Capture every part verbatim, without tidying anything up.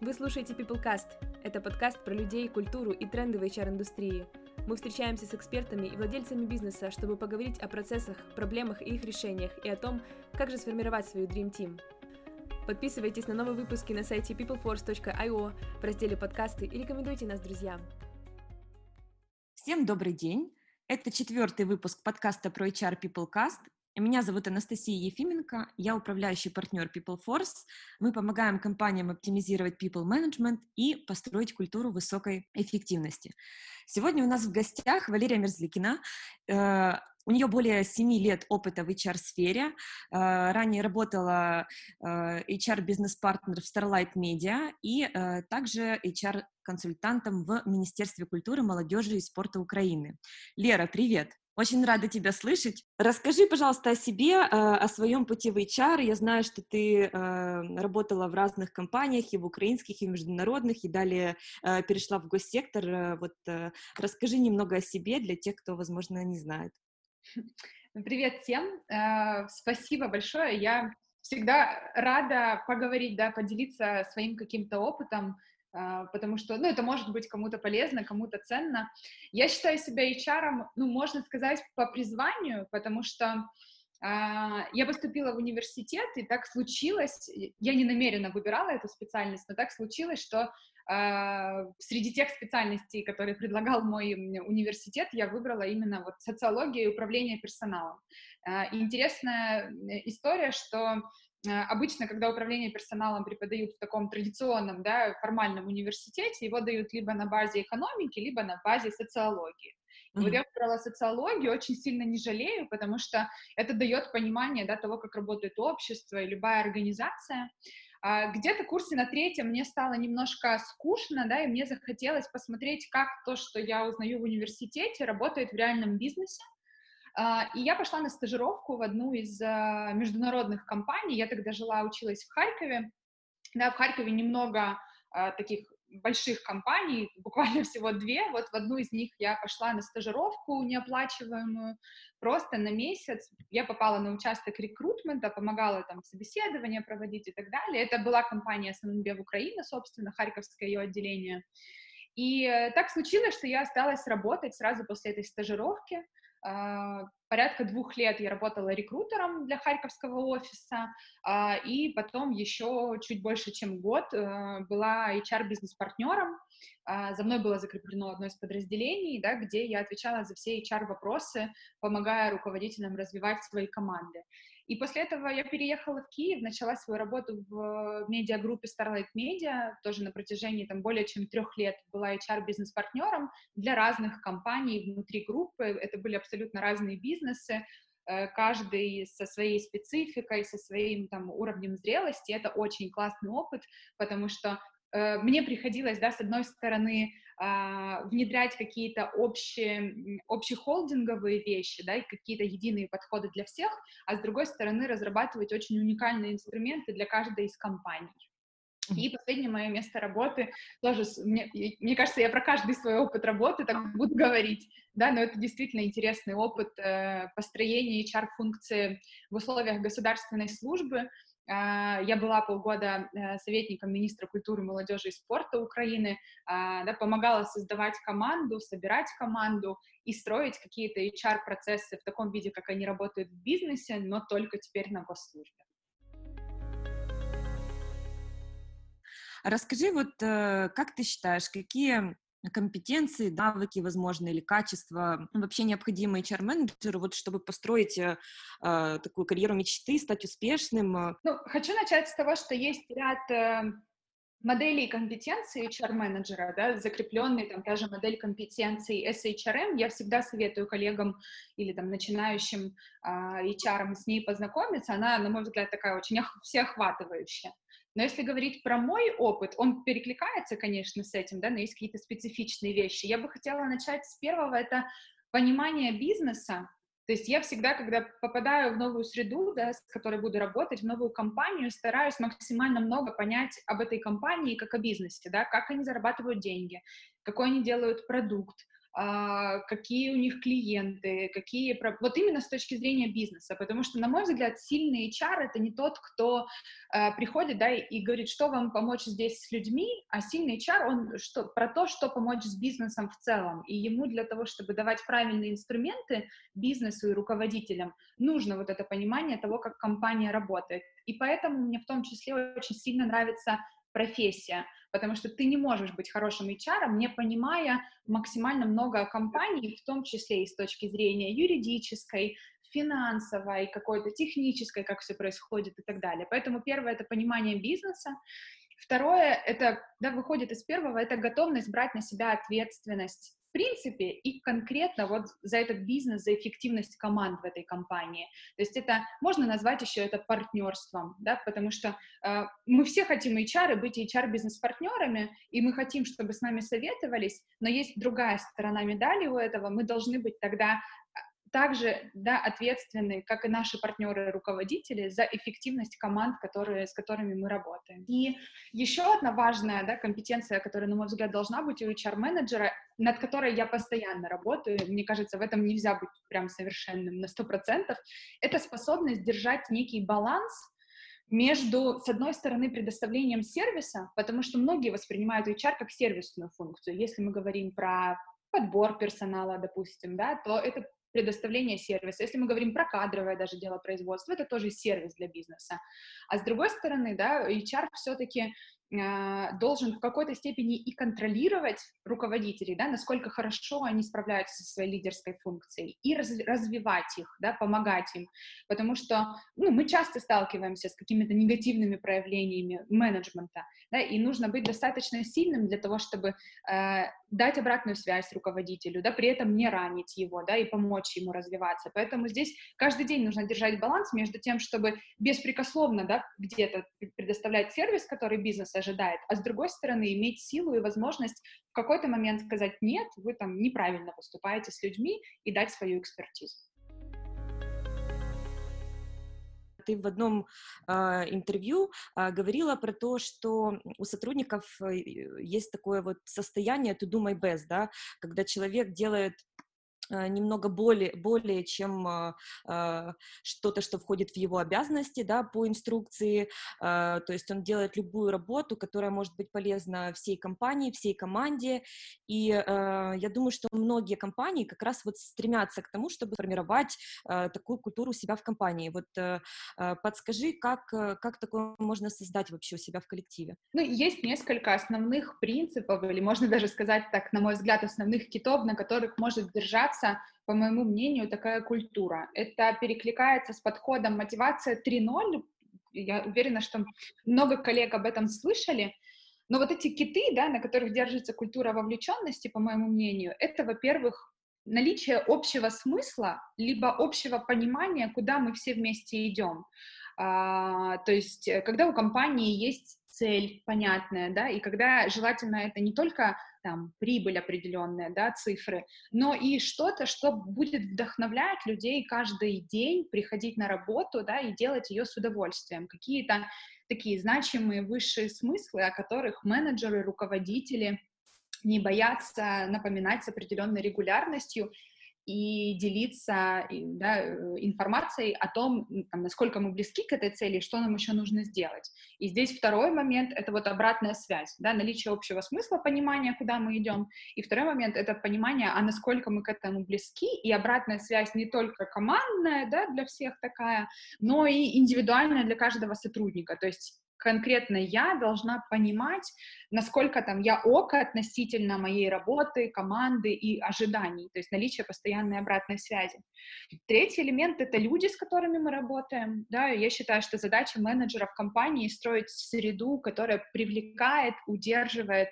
Вы слушаете PeopleCast. Это подкаст про людей, культуру и тренды в эйч ар-индустрии. Мы встречаемся с экспертами и владельцами бизнеса, чтобы поговорить о процессах, проблемах и их решениях, и о том, как же сформировать свою Dream Team. Подписывайтесь на новые выпуски на сайте пиплфорс точка ай о в разделе «Подкасты» и рекомендуйте нас друзьям. Всем добрый день. Это четвертый выпуск подкаста про эйч ар PeopleCast. Меня зовут Анастасия Ефименко, я управляющий партнер PeopleForce. Мы помогаем компаниям оптимизировать people management и построить культуру высокой эффективности. Сегодня у нас в гостях Валерия Мерзликина. У нее более семи лет опыта в эйч ар-сфере. Ранее работала эйч ар-бизнес-партнер в Starlight Media и также эйч ар-консультантом в Министерстве культуры, молодежи и спорта Украины. Лера, привет! Очень рада тебя слышать. Расскажи, пожалуйста, о себе, о своем пути в эйч ар. Я знаю, что ты работала в разных компаниях, и в украинских, и в международных, и далее перешла в госсектор. Вот расскажи немного о себе для тех, кто, возможно, не знает. Привет всем. Спасибо большое. Я всегда рада поговорить, да, поделиться своим каким-то опытом, потому что, ну, это может быть кому-то полезно, кому-то ценно. Я считаю себя эйч ар, ну, можно сказать, по призванию, потому что э, я поступила в университет, и так случилось, я не намеренно выбирала эту специальность, но так случилось, что э, среди тех специальностей, которые предлагал мой университет, я выбрала именно вот социологию и управление персоналом. Э, интересная история, что обычно, когда управление персоналом преподают в таком традиционном, да, формальном университете, его дают либо на базе экономики, либо на базе социологии. Mm-hmm. Вот я выбрала социологию, очень сильно не жалею, потому что это дает понимание, да, того, как работает общество и любая организация. Где-то в курсе на третьем мне стало немножко скучно, да, и мне захотелось посмотреть, как то, что я узнаю в университете, работает в реальном бизнесе. И я пошла на стажировку в одну из международных компаний. Я тогда жила, училась в Харькове. Да, в Харькове немного таких больших компаний, буквально всего две. Вот в одну из них я пошла на стажировку неоплачиваемую, просто на месяц. Я попала на участок рекрутмента, помогала там собеседование проводить и так далее. Это была компания эс эн бэ в Украине, собственно, харьковское ее отделение. И так случилось, что я осталась работать сразу после этой стажировки. Порядка двух лет я работала рекрутером для харьковского офиса, и потом еще чуть больше, чем год, была эйч ар-бизнес-партнером. За мной было закреплено одно из подразделений, да, где я отвечала за все эйч ар-вопросы, помогая руководителям развивать свои команды. И после этого я переехала в Киев, начала свою работу в медиагруппе Starlight Media, тоже на протяжении там более чем трех лет была эйч ар-бизнес-партнером для разных компаний внутри группы, это были абсолютно разные бизнесы, каждый со своей спецификой, со своим там уровнем зрелости, это очень классный опыт, потому что мне приходилось, да, с одной стороны, внедрять какие-то общие, общехолдинговые вещи, да, и какие-то единые подходы для всех, а с другой стороны разрабатывать очень уникальные инструменты для каждой из компаний. И последнее мое место работы, тоже, мне, мне кажется, я про каждый свой опыт работы так буду говорить, да, но это действительно интересный опыт построения эйч ар-функции в условиях государственной службы. Я была полгода советником министра культуры, молодежи и спорта Украины, да, помогала создавать команду, собирать команду и строить какие-то эйч ар-процессы в таком виде, как они работают в бизнесе, но только теперь на госслужбе. Расскажи, вот как ты считаешь, какие компетенции, навыки, возможно, или качества вообще необходимы эйч ар-менеджеру, вот, чтобы построить э, такую карьеру мечты, стать успешным? Ну, хочу начать с того, что есть ряд э, моделей компетенций эйч ар-менеджера, да, закрепленные, там, та же модель компетенций эс эйч ар эм, я всегда советую коллегам или, там, начинающим э, эйч ар-ам с ней познакомиться, она, на мой взгляд, такая очень всеохватывающая. Но если говорить про мой опыт, он перекликается, конечно, с этим, да, но есть какие-то специфичные вещи. Я бы хотела начать с первого, это понимание бизнеса. То есть я всегда, когда попадаю в новую среду, да, с которой буду работать, в новую компанию, стараюсь максимально много понять об этой компании как о бизнесе, да, как они зарабатывают деньги, какой они делают продукт, какие у них клиенты, какие... Вот именно с точки зрения бизнеса, потому что, на мой взгляд, сильный эйч ар — это не тот, кто э, приходит, да, и говорит, что вам помочь здесь с людьми, а сильный эйч ар, он что, про то, что помочь с бизнесом в целом. И ему для того, чтобы давать правильные инструменты бизнесу и руководителям, нужно вот это понимание того, как компания работает. И поэтому мне в том числе очень сильно нравится профессия, потому что ты не можешь быть хорошим эйч ар, не понимая максимально много компаний, в том числе и с точки зрения юридической, финансовой, какой-то технической, как все происходит и так далее. Поэтому первое — это понимание бизнеса. Второе — это, да, выходит из первого, это готовность брать на себя ответственность в принципе и конкретно вот за этот бизнес, за эффективность команд в этой компании. То есть это можно назвать еще это партнерством, да, потому что э, мы все хотим эйч ар и быть эйч ар-бизнес-партнерами, и мы хотим, чтобы с нами советовались, но есть другая сторона медали у этого, мы должны быть тогда также, да, ответственны, как и наши партнеры-руководители, за эффективность команд, которые, с которыми мы работаем. И еще одна важная, да, компетенция, которая, на мой взгляд, должна быть у эйч ар-менеджера, над которой я постоянно работаю, мне кажется, в этом нельзя быть прям совершенным на сто процентов, это способность держать некий баланс между, с одной стороны, предоставлением сервиса, потому что многие воспринимают эйч ар как сервисную функцию. Если мы говорим про подбор персонала, допустим, да, то это предоставление сервиса. Если мы говорим про кадровое даже дело производства, это тоже сервис для бизнеса. А с другой стороны, да, эйч ар все-таки э, должен в какой-то степени и контролировать руководителей, да, насколько хорошо они справляются со своей лидерской функцией, и раз, развивать их, да, помогать им. Потому что, ну, мы часто сталкиваемся с какими-то негативными проявлениями менеджмента, да, и нужно быть достаточно сильным для того, чтобы э, дать обратную связь руководителю, да, при этом не ранить его, да, и помочь ему развиваться. Поэтому здесь каждый день нужно держать баланс между тем, чтобы беспрекословно, да, где-то предоставлять сервис, который бизнес ожидает, а с другой стороны иметь силу и возможность в какой-то момент сказать «нет, вы там неправильно поступаете с людьми» и дать свою экспертизу. Ты в одном э, интервью э, говорила про то, что у сотрудников есть такое вот состояние to do my best, да, когда человек делает э, немного более, более чем э, э, что-то, что входит в его обязанности, да, по инструкции, э, то есть он делает любую работу, которая может быть полезна всей компании, всей команде, и э, я думаю, что многие компании как раз вот стремятся к тому, чтобы формировать э, такую культуру у себя в компании. Вот э, подскажи, как, как такое можно создать вообще у себя в коллективе? Ну, есть несколько основных принципов, или можно даже сказать так, на мой взгляд, основных китов, на которых может держаться, по моему мнению, такая культура. Это перекликается с подходом «Мотивация три ноль». Я уверена, что много коллег об этом слышали. Но вот эти киты, да, на которых держится культура вовлеченности, по моему мнению, это, во-первых, наличие общего смысла, либо общего понимания, куда мы все вместе идем. А, то есть, когда у компании есть цель понятная, да, и когда желательно это не только там прибыль определенная, да, цифры, но и что-то, что будет вдохновлять людей каждый день приходить на работу, да, и делать ее с удовольствием. Какие-то такие значимые высшие смыслы, о которых менеджеры, руководители не боятся напоминать с определенной регулярностью и делиться, да, информацией о том, там, насколько мы близки к этой цели, что нам еще нужно сделать. И здесь второй момент — это вот обратная связь, да, наличие общего смысла, понимание, куда мы идем. И второй момент — это понимание, а насколько мы к этому близки, и обратная связь не только командная, да, для всех такая, но и индивидуальная для каждого сотрудника. То есть конкретно я должна понимать, насколько там я око относительно моей работы, команды и ожиданий, то есть наличие постоянной обратной связи. Третий элемент — это люди, с которыми мы работаем. Да, я считаю, что задача менеджера в компании — строить среду, которая привлекает, удерживает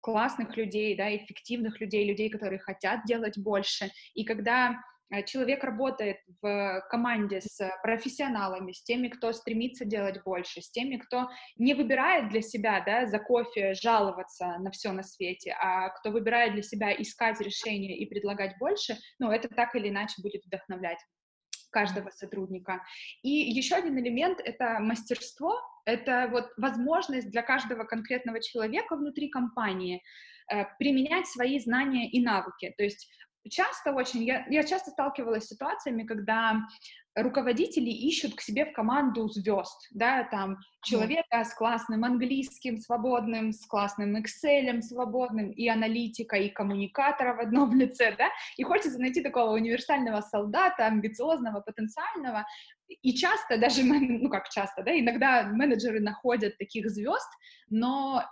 классных людей, да, эффективных людей, людей, которые хотят делать больше. И когда человек работает в команде с профессионалами, с теми, кто стремится делать больше, с теми, кто не выбирает для себя, да, за кофе жаловаться на все на свете, а кто выбирает для себя искать решения и предлагать больше, ну, это так или иначе будет вдохновлять каждого сотрудника. И еще один элемент — это мастерство, Это вот возможность для каждого конкретного человека внутри компании э, применять свои знания и навыки. То есть часто очень, я, я часто сталкивалась с ситуациями, когда руководители ищут к себе в команду звезд, да, там, человека с классным английским свободным, с классным Excel свободным, и аналитика, и коммуникатора в одном лице, да, и хочется найти такого универсального солдата, амбициозного, потенциального, и часто даже, ну как часто, да, иногда менеджеры находят таких звезд, но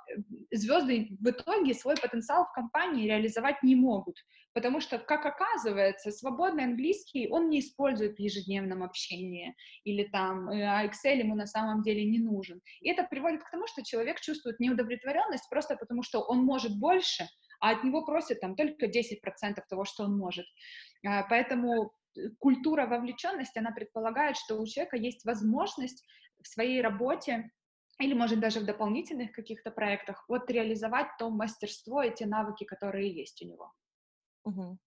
звезды в итоге свой потенциал в компании реализовать не могут, потому что, как оказывается, свободный английский он не использует в ежедневном общении, или там, а Excel ему на самом деле не нужен. И это приводит к тому, что человек чувствует неудовлетворенность просто потому, что он может больше, а от него просят там только десять процентов того, что он может. Поэтому культура вовлеченности, она предполагает, что у человека есть возможность в своей работе или, может, даже в дополнительных каких-то проектах вот реализовать то мастерство и те навыки, которые есть у него. Угу.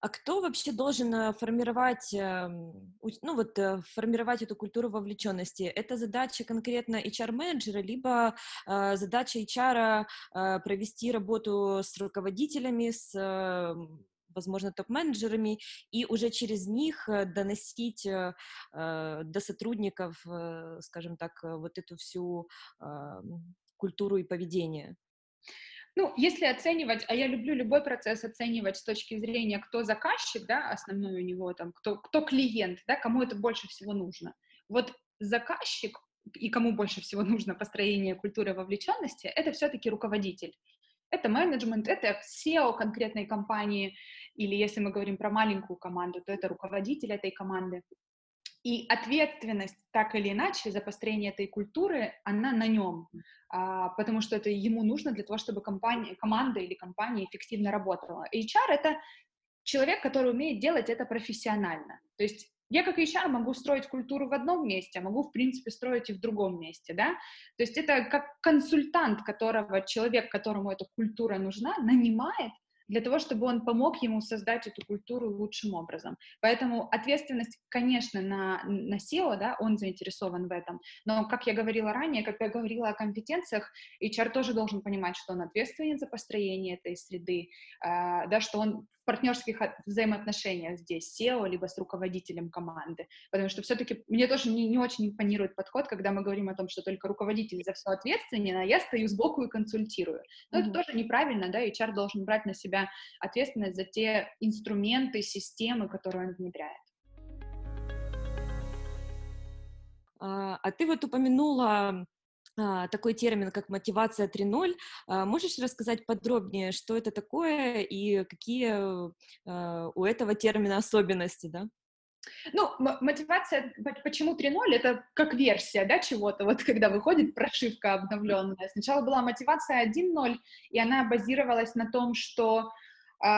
А кто вообще должен формировать, ну вот, формировать эту культуру вовлеченности? Это задача конкретно эйч ар-менеджера, либо э, задача эйч ар э, провести работу с руководителями, с, э, возможно, топ-менеджерами, и уже через них доносить э, до сотрудников, э, скажем так, вот эту всю э, культуру и поведение? Ну, если оценивать, а я люблю любой процесс оценивать с точки зрения, кто заказчик, да, основной у него там, кто, кто клиент, да, кому это больше всего нужно. Вот заказчик и кому больше всего нужно построение культуры вовлеченности, это все-таки руководитель. Это менеджмент, это си и о конкретной компании, или если мы говорим про маленькую команду, то это руководитель этой команды. И ответственность, так или иначе, за построение этой культуры, она на нем, потому что это ему нужно для того, чтобы компания, команда или компания эффективно работала. эйч ар — это человек, который умеет делать это профессионально. То есть я как эйч ар могу строить культуру в одном месте, а могу, в принципе, строить и в другом месте, да? То есть это как консультант, которого человек, которому эта культура нужна, нанимает, для того, чтобы он помог ему создать эту культуру лучшим образом. Поэтому ответственность, конечно, на, на си и о, да, он заинтересован в этом, но, как я говорила ранее, когда я говорила о компетенциях, эйч ар тоже должен понимать, что он ответственен за построение этой среды, э, да, что он в партнерских взаимоотношениях здесь с си и о, либо с руководителем команды, потому что все-таки мне тоже не, не очень импонирует подход, когда мы говорим о том, что только руководитель за все ответственен, а я стою сбоку и консультирую. Но mm-hmm. это тоже неправильно, да, эйч ар должен брать на себя ответственность за те инструменты, системы, которые он внедряет. А ты вот упомянула такой термин, как мотивация три ноль. Можешь рассказать подробнее, что это такое и какие у этого термина особенности, да? Ну, мотивация, почему три ноль, это как версия, да, чего-то, вот когда выходит прошивка обновленная. Сначала была мотивация один ноль, и она базировалась на том, что э,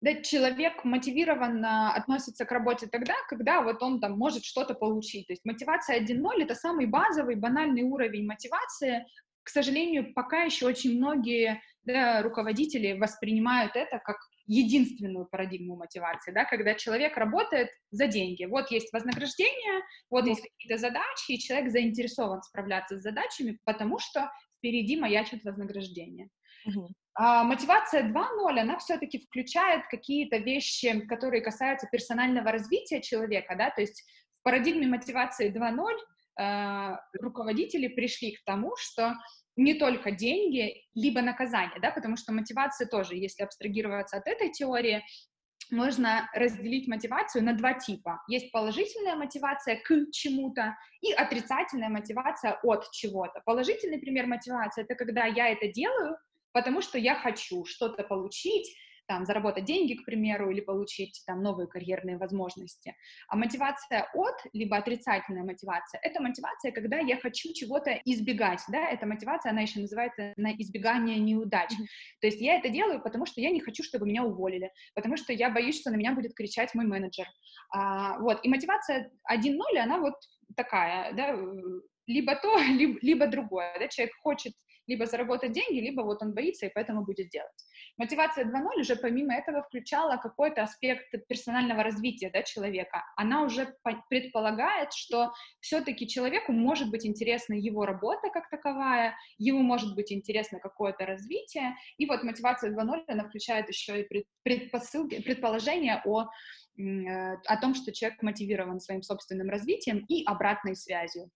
да, человек мотивированно относится к работе тогда, когда вот он там может что-то получить. То есть мотивация один ноль — это самый базовый, банальный уровень мотивации. К сожалению, пока еще очень многие, да, руководители воспринимают это как единственную парадигму мотивации, да, когда человек работает за деньги. Вот есть вознаграждение, вот есть какие-то задачи, и человек заинтересован справляться с задачами, потому что впереди маячит вознаграждение. Угу. А мотивация два ноль, она все-таки включает какие-то вещи, которые касаются персонального развития человека, да, то есть в парадигме мотивации два ноль э, руководители пришли к тому, что не только деньги, либо наказание, да, потому что мотивация тоже, если абстрагироваться от этой теории, можно разделить мотивацию на два типа. Есть положительная мотивация к чему-то и отрицательная мотивация от чего-то. Положительный пример мотивации — это когда я это делаю, потому что я хочу что-то получить, там, заработать деньги, к примеру, или получить там новые карьерные возможности. А мотивация от, либо отрицательная мотивация, это мотивация, когда я хочу чего-то избегать, да, эта мотивация, она еще называется на избегание неудач. То есть я это делаю, потому что я не хочу, чтобы меня уволили, потому что я боюсь, что на меня будет кричать мой менеджер. А, вот, и мотивация один ноль, она вот такая, да, либо то, либо, либо другое, да, человек хочет либо заработать деньги, либо вот он боится и поэтому будет делать. Мотивация два ноль уже помимо этого включала какой-то аспект персонального развития, да, человека. Она уже предполагает, что все-таки человеку может быть интересна его работа как таковая, ему может быть интересно какое-то развитие. И вот мотивация два ноль, она включает еще и предпосылки, предположения о, о том, что человек мотивирован своим собственным развитием и обратной связью.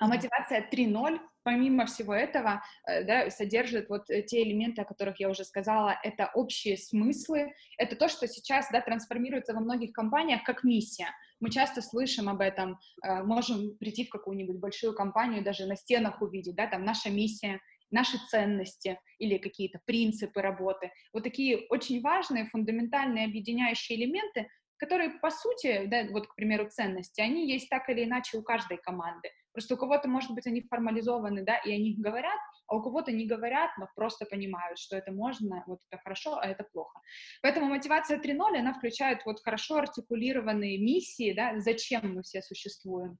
А мотивация три ноль, помимо всего этого, да, содержит вот те элементы, о которых я уже сказала, это общие смыслы, это то, что сейчас, да, трансформируется во многих компаниях как миссия. Мы часто слышим об этом, можем прийти в какую-нибудь большую компанию, даже на стенах увидеть, да, там наша миссия, наши ценности или какие-то принципы работы. Вот такие очень важные, фундаментальные, объединяющие элементы, которые, по сути, да, вот, к примеру, ценности, они есть так или иначе у каждой команды. Просто у кого-то, может быть, они формализованы, да, и о них говорят, а у кого-то не говорят, но просто понимают, что это можно, вот это хорошо, а это плохо. Поэтому мотивация три ноль, она включает вот хорошо артикулированные миссии, да, зачем мы все существуем,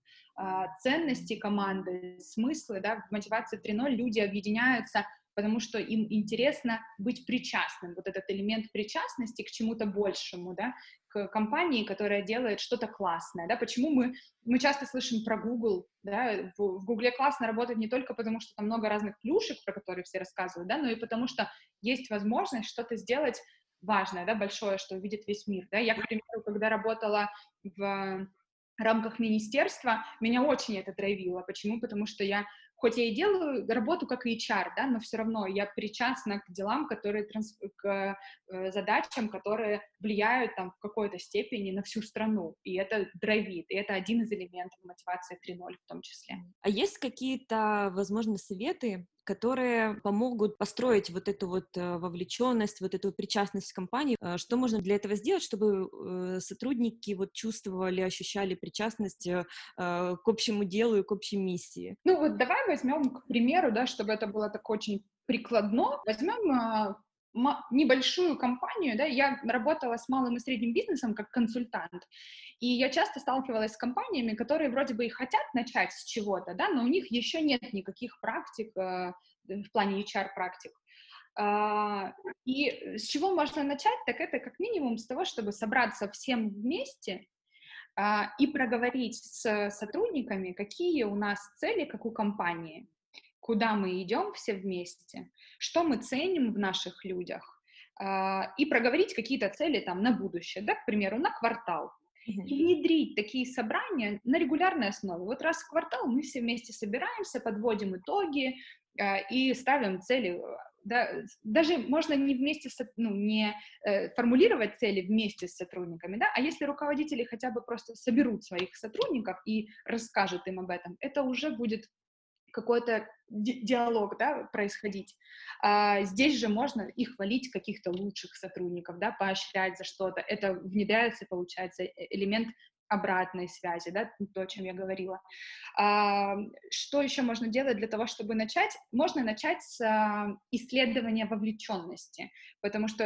ценности команды, смыслы, да, в мотивации три ноль люди объединяются, потому что им интересно быть причастным, вот этот элемент причастности к чему-то большему, да, к компании, которая делает что-то классное, да, почему мы, мы часто слышим про Google, да, в Гугле классно работать не только потому, что там много разных плюшек, про которые все рассказывают, да, но и потому, что есть возможность что-то сделать важное, да, большое, что увидит весь мир, да, я, к примеру, когда работала в рамках министерства, меня очень это драйвило, почему, потому что я хоть я и делаю работу как эйч ар, да, но все равно я причастна к делам, которые, к задачам, которые влияют там в какой-то степени на всю страну, и это драйвит, и это один из элементов мотивации три ноль в том числе. А есть какие-то, возможно, советы, которые помогут построить вот эту вот вовлеченность, вот эту причастность к компании? Что можно для этого сделать, чтобы сотрудники вот чувствовали, ощущали причастность к общему делу и к общей миссии? Ну вот давай возьмем, к примеру, да, чтобы это было так очень прикладно, возьмем небольшую компанию, да, я работала с малым и средним бизнесом как консультант, и я часто сталкивалась с компаниями, которые вроде бы и хотят начать с чего-то, да, но у них еще нет никаких практик, э, в плане эйч ар-практик. Э, и с чего можно начать, так это как минимум с того, чтобы собраться всем вместе э, и проговорить с сотрудниками, какие у нас цели, как у компании, куда мы идем все вместе, что мы ценим в наших людях, э, и проговорить какие-то цели там на будущее, да, к примеру, на квартал. Mm-hmm. И внедрить такие собрания на регулярной основе. Вот раз в квартал мы все вместе собираемся, подводим итоги э, и ставим цели. Да, даже можно не вместе, ну, не э, формулировать цели вместе с сотрудниками, да, а если руководители хотя бы просто соберут своих сотрудников и расскажут им об этом, это уже будет какой-то диалог, да, происходить. А здесь же можно и хвалить каких-то лучших сотрудников, да, поощрять за что-то. Это внедряется, получается, элемент обратной связи, да, то, о чем я говорила. А что еще можно делать для того, чтобы начать? Можно начать с исследования вовлеченности, потому что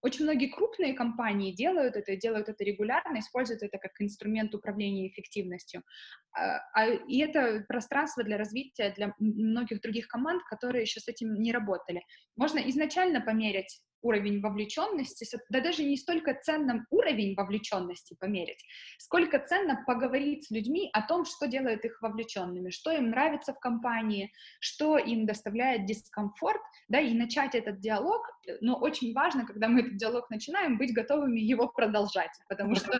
очень многие крупные компании делают это, делают это регулярно, используют это как инструмент управления эффективностью. И это пространство для развития для многих других команд, которые еще с этим не работали. Можно изначально померить уровень вовлеченности, да даже не столько ценно уровень вовлеченности померить, сколько ценно поговорить с людьми о том, что делает их вовлеченными, что им нравится в компании, что им доставляет дискомфорт, да, и начать этот диалог, но очень важно, когда мы этот диалог начинаем, быть готовыми его продолжать, потому что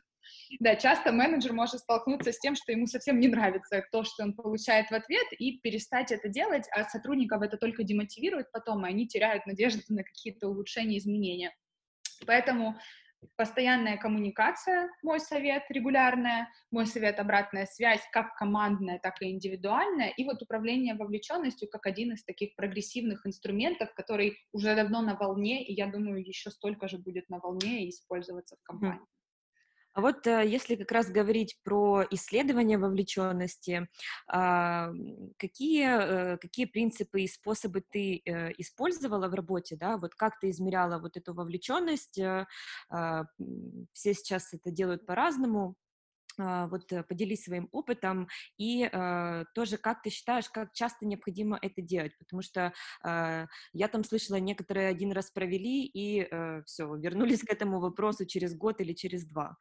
да, часто менеджер может столкнуться с тем, что ему совсем не нравится то, что он получает в ответ, и перестать это делать, а сотрудников это только демотивирует потом, и они теряют надежду на какие-то улучшения, изменения. Поэтому постоянная коммуникация, мой совет, регулярная, мой совет, обратная связь, как командная, так и индивидуальная, и вот управление вовлеченностью как один из таких прогрессивных инструментов, который уже давно на волне, и я думаю, еще столько же будет на волне и использоваться в компании. А вот если как раз говорить про исследование вовлеченности, какие, какие принципы и способы ты использовала в работе, да, вот как ты измеряла вот эту вовлеченность, все сейчас это делают по-разному, вот поделись своим опытом и э, тоже как ты считаешь, как часто необходимо это делать, потому что э, я там слышала, некоторые один раз провели и э, все, вернулись к этому вопросу через год или через два.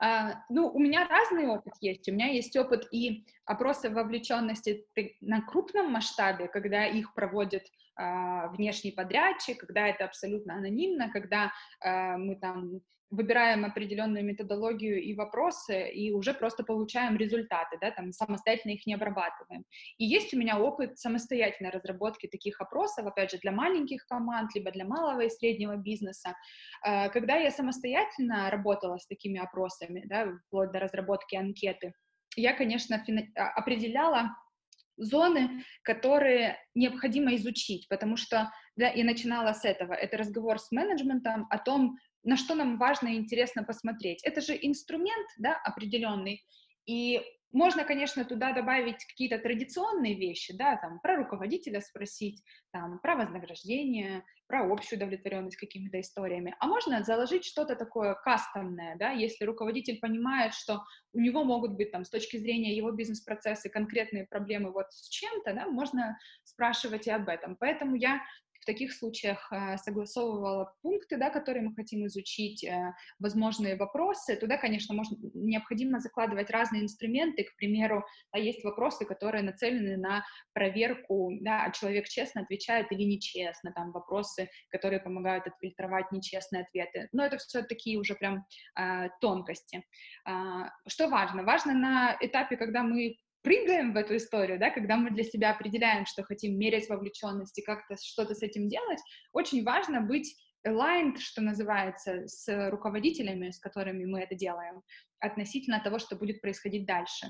А, ну, у меня разный опыт есть, у меня есть опыт и опросы вовлеченности на крупном масштабе, когда их проводят а, внешний подрядчик, когда это абсолютно анонимно, когда а, мы там выбираем определенную методологию и вопросы, и уже просто получаем результаты, да, там, самостоятельно их не обрабатываем. И есть у меня опыт самостоятельной разработки таких опросов, опять же, для маленьких команд, либо для малого и среднего бизнеса. Когда я самостоятельно работала с такими опросами, да, вплоть до разработки анкеты, я, конечно, определяла зоны, которые необходимо изучить, потому что, да, я начинала с этого. Это разговор с менеджментом о том, на что нам важно и интересно посмотреть. Это же инструмент, да, определенный, и можно, конечно, туда добавить какие-то традиционные вещи, да, там, про руководителя спросить, там, про вознаграждение, про общую удовлетворенность какими-то историями, а можно заложить что-то такое кастомное, да, если руководитель понимает, что у него могут быть, там, с точки зрения его бизнес-процесса конкретные проблемы вот с чем-то, да, можно спрашивать и об этом, поэтому я в таких случаях согласовывала пункты, да, которые мы хотим изучить, возможные вопросы. Туда, конечно, можно, необходимо закладывать разные инструменты. К примеру, да, есть вопросы, которые нацелены на проверку, да, человек честно отвечает или нечестно, там вопросы, которые помогают отфильтровать нечестные ответы. Но это все такие уже прям э, тонкости. Э, что важно? Важно на этапе, когда мы прыгаем в эту историю, да, когда мы для себя определяем, что хотим мерить вовлеченность и как-то что-то с этим делать, очень важно быть aligned, что называется, с руководителями, с которыми мы это делаем, относительно того, что будет происходить дальше.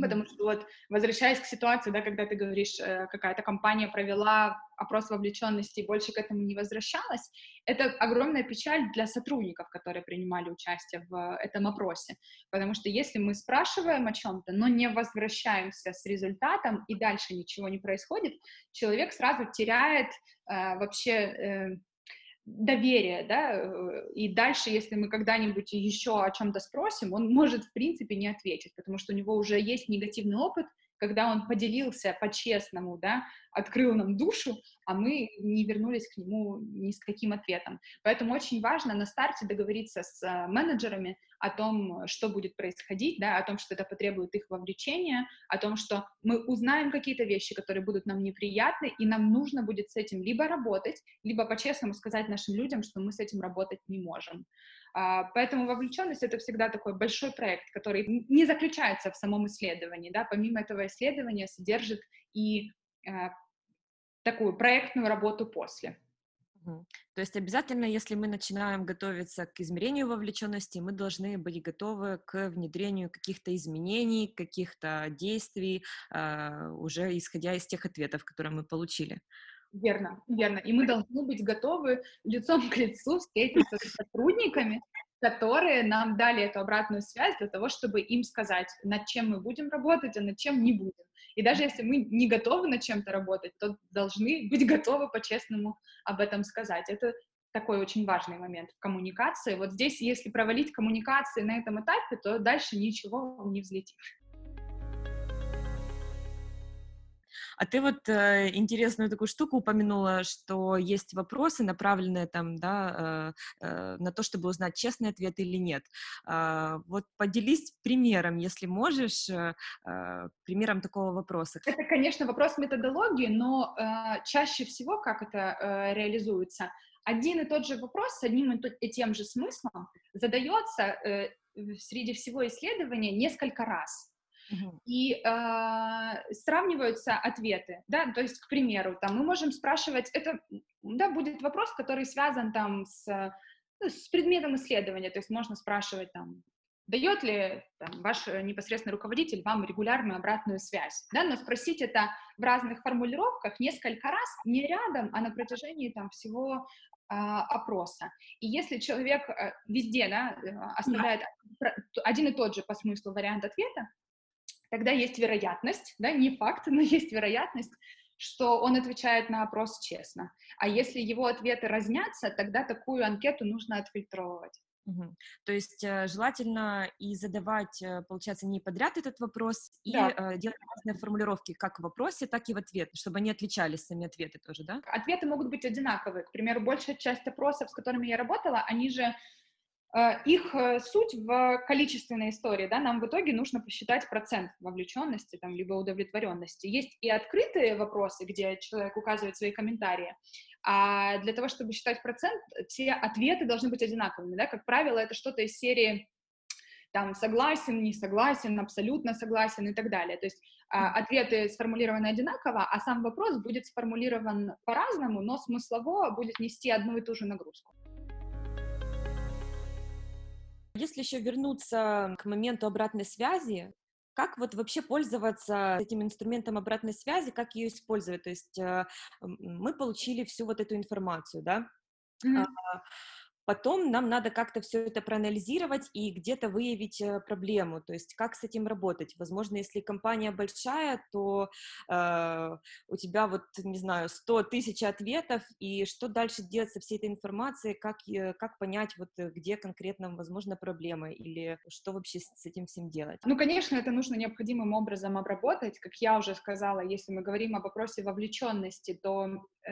Потому что вот, возвращаясь к ситуации, да, когда ты говоришь, какая-то компания провела опрос вовлеченности и больше к этому не возвращалась, это огромная печаль для сотрудников, которые принимали участие в этом опросе. Потому что если мы спрашиваем о чем-то, но не возвращаемся с результатом и дальше ничего не происходит, человек сразу теряет э, вообще... Э, доверие, да, и дальше, если мы когда-нибудь еще о чем-то спросим, он может, в принципе, не ответить, потому что у него уже есть негативный опыт, когда он поделился по-честному, да, открыл нам душу, а мы не вернулись к нему ни с каким ответом. Поэтому очень важно на старте договориться с менеджерами о том, что будет происходить, да, о том, что это потребует их вовлечения, о том, что мы узнаем какие-то вещи, которые будут нам неприятны, и нам нужно будет с этим либо работать, либо по-честному сказать нашим людям, что мы с этим работать не можем. Поэтому вовлеченность — это всегда такой большой проект, который не заключается в самом исследовании, да, помимо этого исследования содержит и такую проектную работу после. То есть обязательно, если мы начинаем готовиться к измерению вовлеченности, мы должны быть готовы к внедрению каких-то изменений, каких-то действий, уже исходя из тех ответов, которые мы получили. Верно, верно. И мы должны быть готовы лицом к лицу встретиться с сотрудниками, которые нам дали эту обратную связь для того, чтобы им сказать, над чем мы будем работать, а над чем не будем. И даже если мы не готовы над чем-то работать, то должны быть готовы по-честному об этом сказать. Это такой очень важный момент в коммуникации. Вот здесь, если провалить коммуникации на этом этапе, то дальше ничего не взлетит. А ты вот э, интересную такую штуку упомянула, что есть вопросы, направленные там, да, э, э, на то, чтобы узнать, честный ответ или нет. Э, вот поделись примером, если можешь, э, примером такого вопроса. Это, конечно, вопрос методологии, но э, чаще всего, как это э, реализуется, один и тот же вопрос с одним и тем же смыслом задается э, среди всего исследования несколько раз. И э, сравниваются ответы, да, то есть, к примеру, там, мы можем спрашивать, это, да, будет вопрос, который связан там с, ну, с предметом исследования, то есть можно спрашивать там, дает ли там, ваш непосредственный руководитель вам регулярную обратную связь, да, но спросить это в разных формулировках несколько раз, не рядом, а на протяжении там всего опроса. И если человек везде, да, оставляет один и тот же по смыслу вариант ответа, тогда есть вероятность, да, не факт, но есть вероятность, что он отвечает на опрос честно. А если его ответы разнятся, тогда такую анкету нужно отфильтровывать. Угу. То есть желательно и задавать, получается, не подряд этот вопрос, и да. делать разные формулировки как в вопросе, так и в ответ, чтобы они отличались, сами ответы тоже, да? Ответы могут быть одинаковые. К примеру, большая часть опросов, с которыми я работала, они же, их суть в количественной истории, да, нам в итоге нужно посчитать процент вовлеченности, там, либо удовлетворенности. Есть и открытые вопросы, где человек указывает свои комментарии, а для того, чтобы считать процент, все ответы должны быть одинаковыми, да, как правило, это что-то из серии, там, согласен, не согласен, абсолютно согласен и так далее, то есть ответы сформулированы одинаково, а сам вопрос будет сформулирован по-разному, но смыслово будет нести одну и ту же нагрузку. Если еще вернуться к моменту обратной связи, как вот вообще пользоваться этим инструментом обратной связи, как ее использовать? То есть мы получили всю вот эту информацию, да? Mm-hmm. Потом нам надо как-то все это проанализировать и где-то выявить проблему, то есть как с этим работать. Возможно, если компания большая, то э, у тебя вот, не знаю, сто тысяч ответов, и что дальше делать со всей этой информацией, как, как понять, вот где конкретно, возможно, проблема, или что вообще с этим всем делать? Ну, конечно, это нужно необходимым образом обработать. Как я уже сказала, если мы говорим об вопросе вовлеченности, то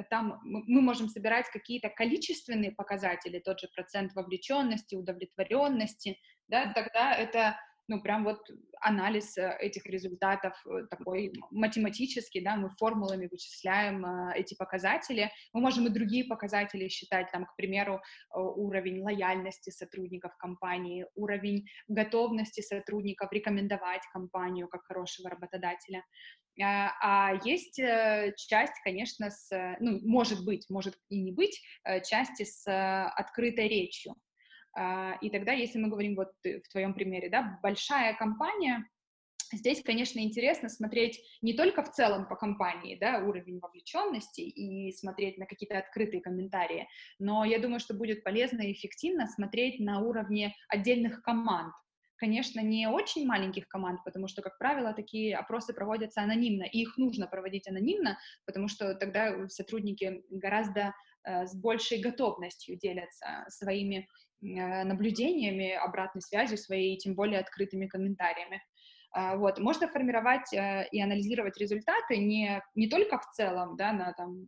там мы можем собирать какие-то количественные показатели, тот же процент вовлеченности, удовлетворенности, да, тогда это, ну, прям вот анализ этих результатов такой математический, да, мы формулами вычисляем эти показатели, мы можем и другие показатели считать, там, к примеру, уровень лояльности сотрудников компании, уровень готовности сотрудников рекомендовать компанию как хорошего работодателя. А есть часть, конечно, с, ну, может быть, может и не быть, части с открытой речью. И тогда, если мы говорим вот в твоем примере, да, большая компания, здесь, конечно, интересно смотреть не только в целом по компании, да, уровень вовлеченности и смотреть на какие-то открытые комментарии, но я думаю, что будет полезно и эффективно смотреть на уровне отдельных команд. Конечно, не очень маленьких команд, потому что, как правило, такие опросы проводятся анонимно, и их нужно проводить анонимно, потому что тогда сотрудники гораздо э, с большей готовностью делятся своими э, наблюдениями, обратной связью своей, тем более открытыми комментариями. Э, вот. Можно формировать э, и анализировать результаты не, не только в целом, да, на там,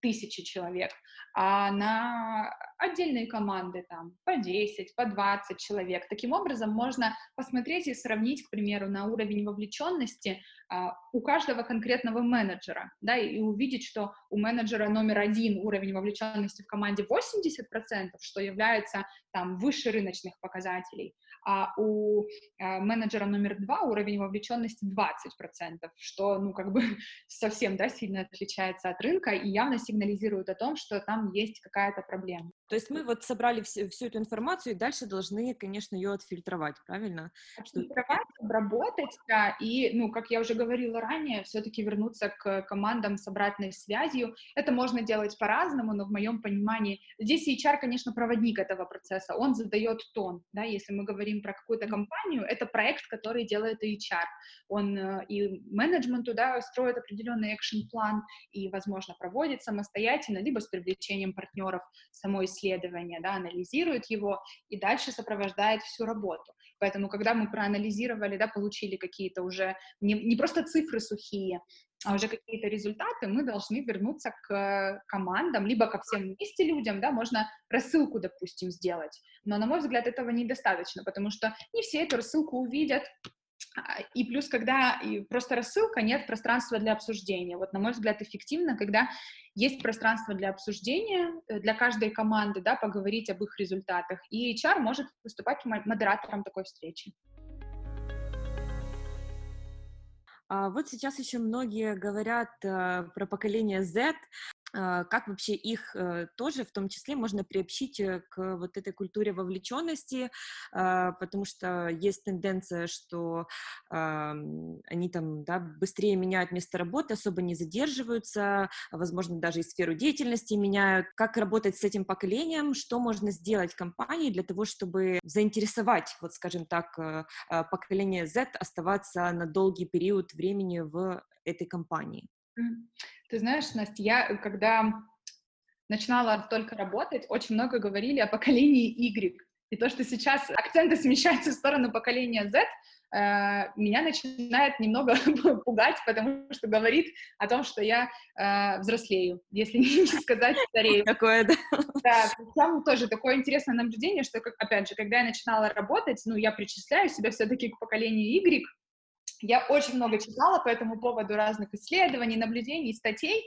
тысячи человек, а на отдельные команды, там, по десять, по двадцать человек. Таким образом, можно посмотреть и сравнить, к примеру, на уровень вовлеченности а, у каждого конкретного менеджера, да, и, и увидеть, что у менеджера номер один уровень вовлеченности в команде восемьдесят процентов, что является, там, выше рыночных показателей, а у а, менеджера номер два уровень вовлеченности двадцать процентов, что, ну, как бы совсем, да, сильно отличается от рынка и явно сигнализирует о том, что там есть какая-то проблема. То есть мы вот собрали всю, всю эту информацию и дальше должны, конечно, ее отфильтровать, правильно? Отфильтровать, обработать, да, и, ну, как я уже говорила ранее, все-таки вернуться к командам с обратной связью. Это можно делать по-разному, но в моем понимании здесь эйч ар, конечно, проводник этого процесса, он задает тон, да, если мы говорим про какую-то компанию, это проект, который делает эйч ар, он и менеджмент туда строит определенный экшн-план и, возможно, проводит самостоятельно, либо с привлечением партнеров самой сети, исследование, да, анализирует его и дальше сопровождает всю работу. Поэтому, когда мы проанализировали, да, получили какие-то уже не, не просто цифры сухие, а уже какие-то результаты, мы должны вернуться к командам, либо ко всем вместе людям, да, можно рассылку, допустим, сделать. Но, на мой взгляд, этого недостаточно, потому что не все эту рассылку увидят. И плюс, когда просто рассылка, нет пространства для обсуждения. Вот, на мой взгляд, эффективно, когда есть пространство для обсуждения, для каждой команды, да, поговорить об их результатах. И эйч ар может выступать модератором такой встречи. Вот сейчас еще многие говорят про поколение зет. Как вообще их тоже, в том числе, можно приобщить к вот этой культуре вовлеченности, потому что есть тенденция, что они там, да, быстрее меняют место работы, особо не задерживаются, возможно, даже и сферу деятельности меняют. Как работать с этим поколением? Что можно сделать компании для того, чтобы заинтересовать, вот, скажем так, поколение зет оставаться на долгий период времени в этой компании? Ты знаешь, Настя, я, когда начинала только работать, очень много говорили о поколении Y, И то, что сейчас акценты смещаются в сторону поколения зет, меня начинает немного пугать, потому что говорит о том, что я э, взрослею, если не сказать старею. Такое, да? Да, причем тоже такое интересное наблюдение, что, как, опять же, когда я начинала работать, ну, я причисляю себя все-таки к поколению Y, я очень много читала по этому поводу разных исследований, наблюдений, статей,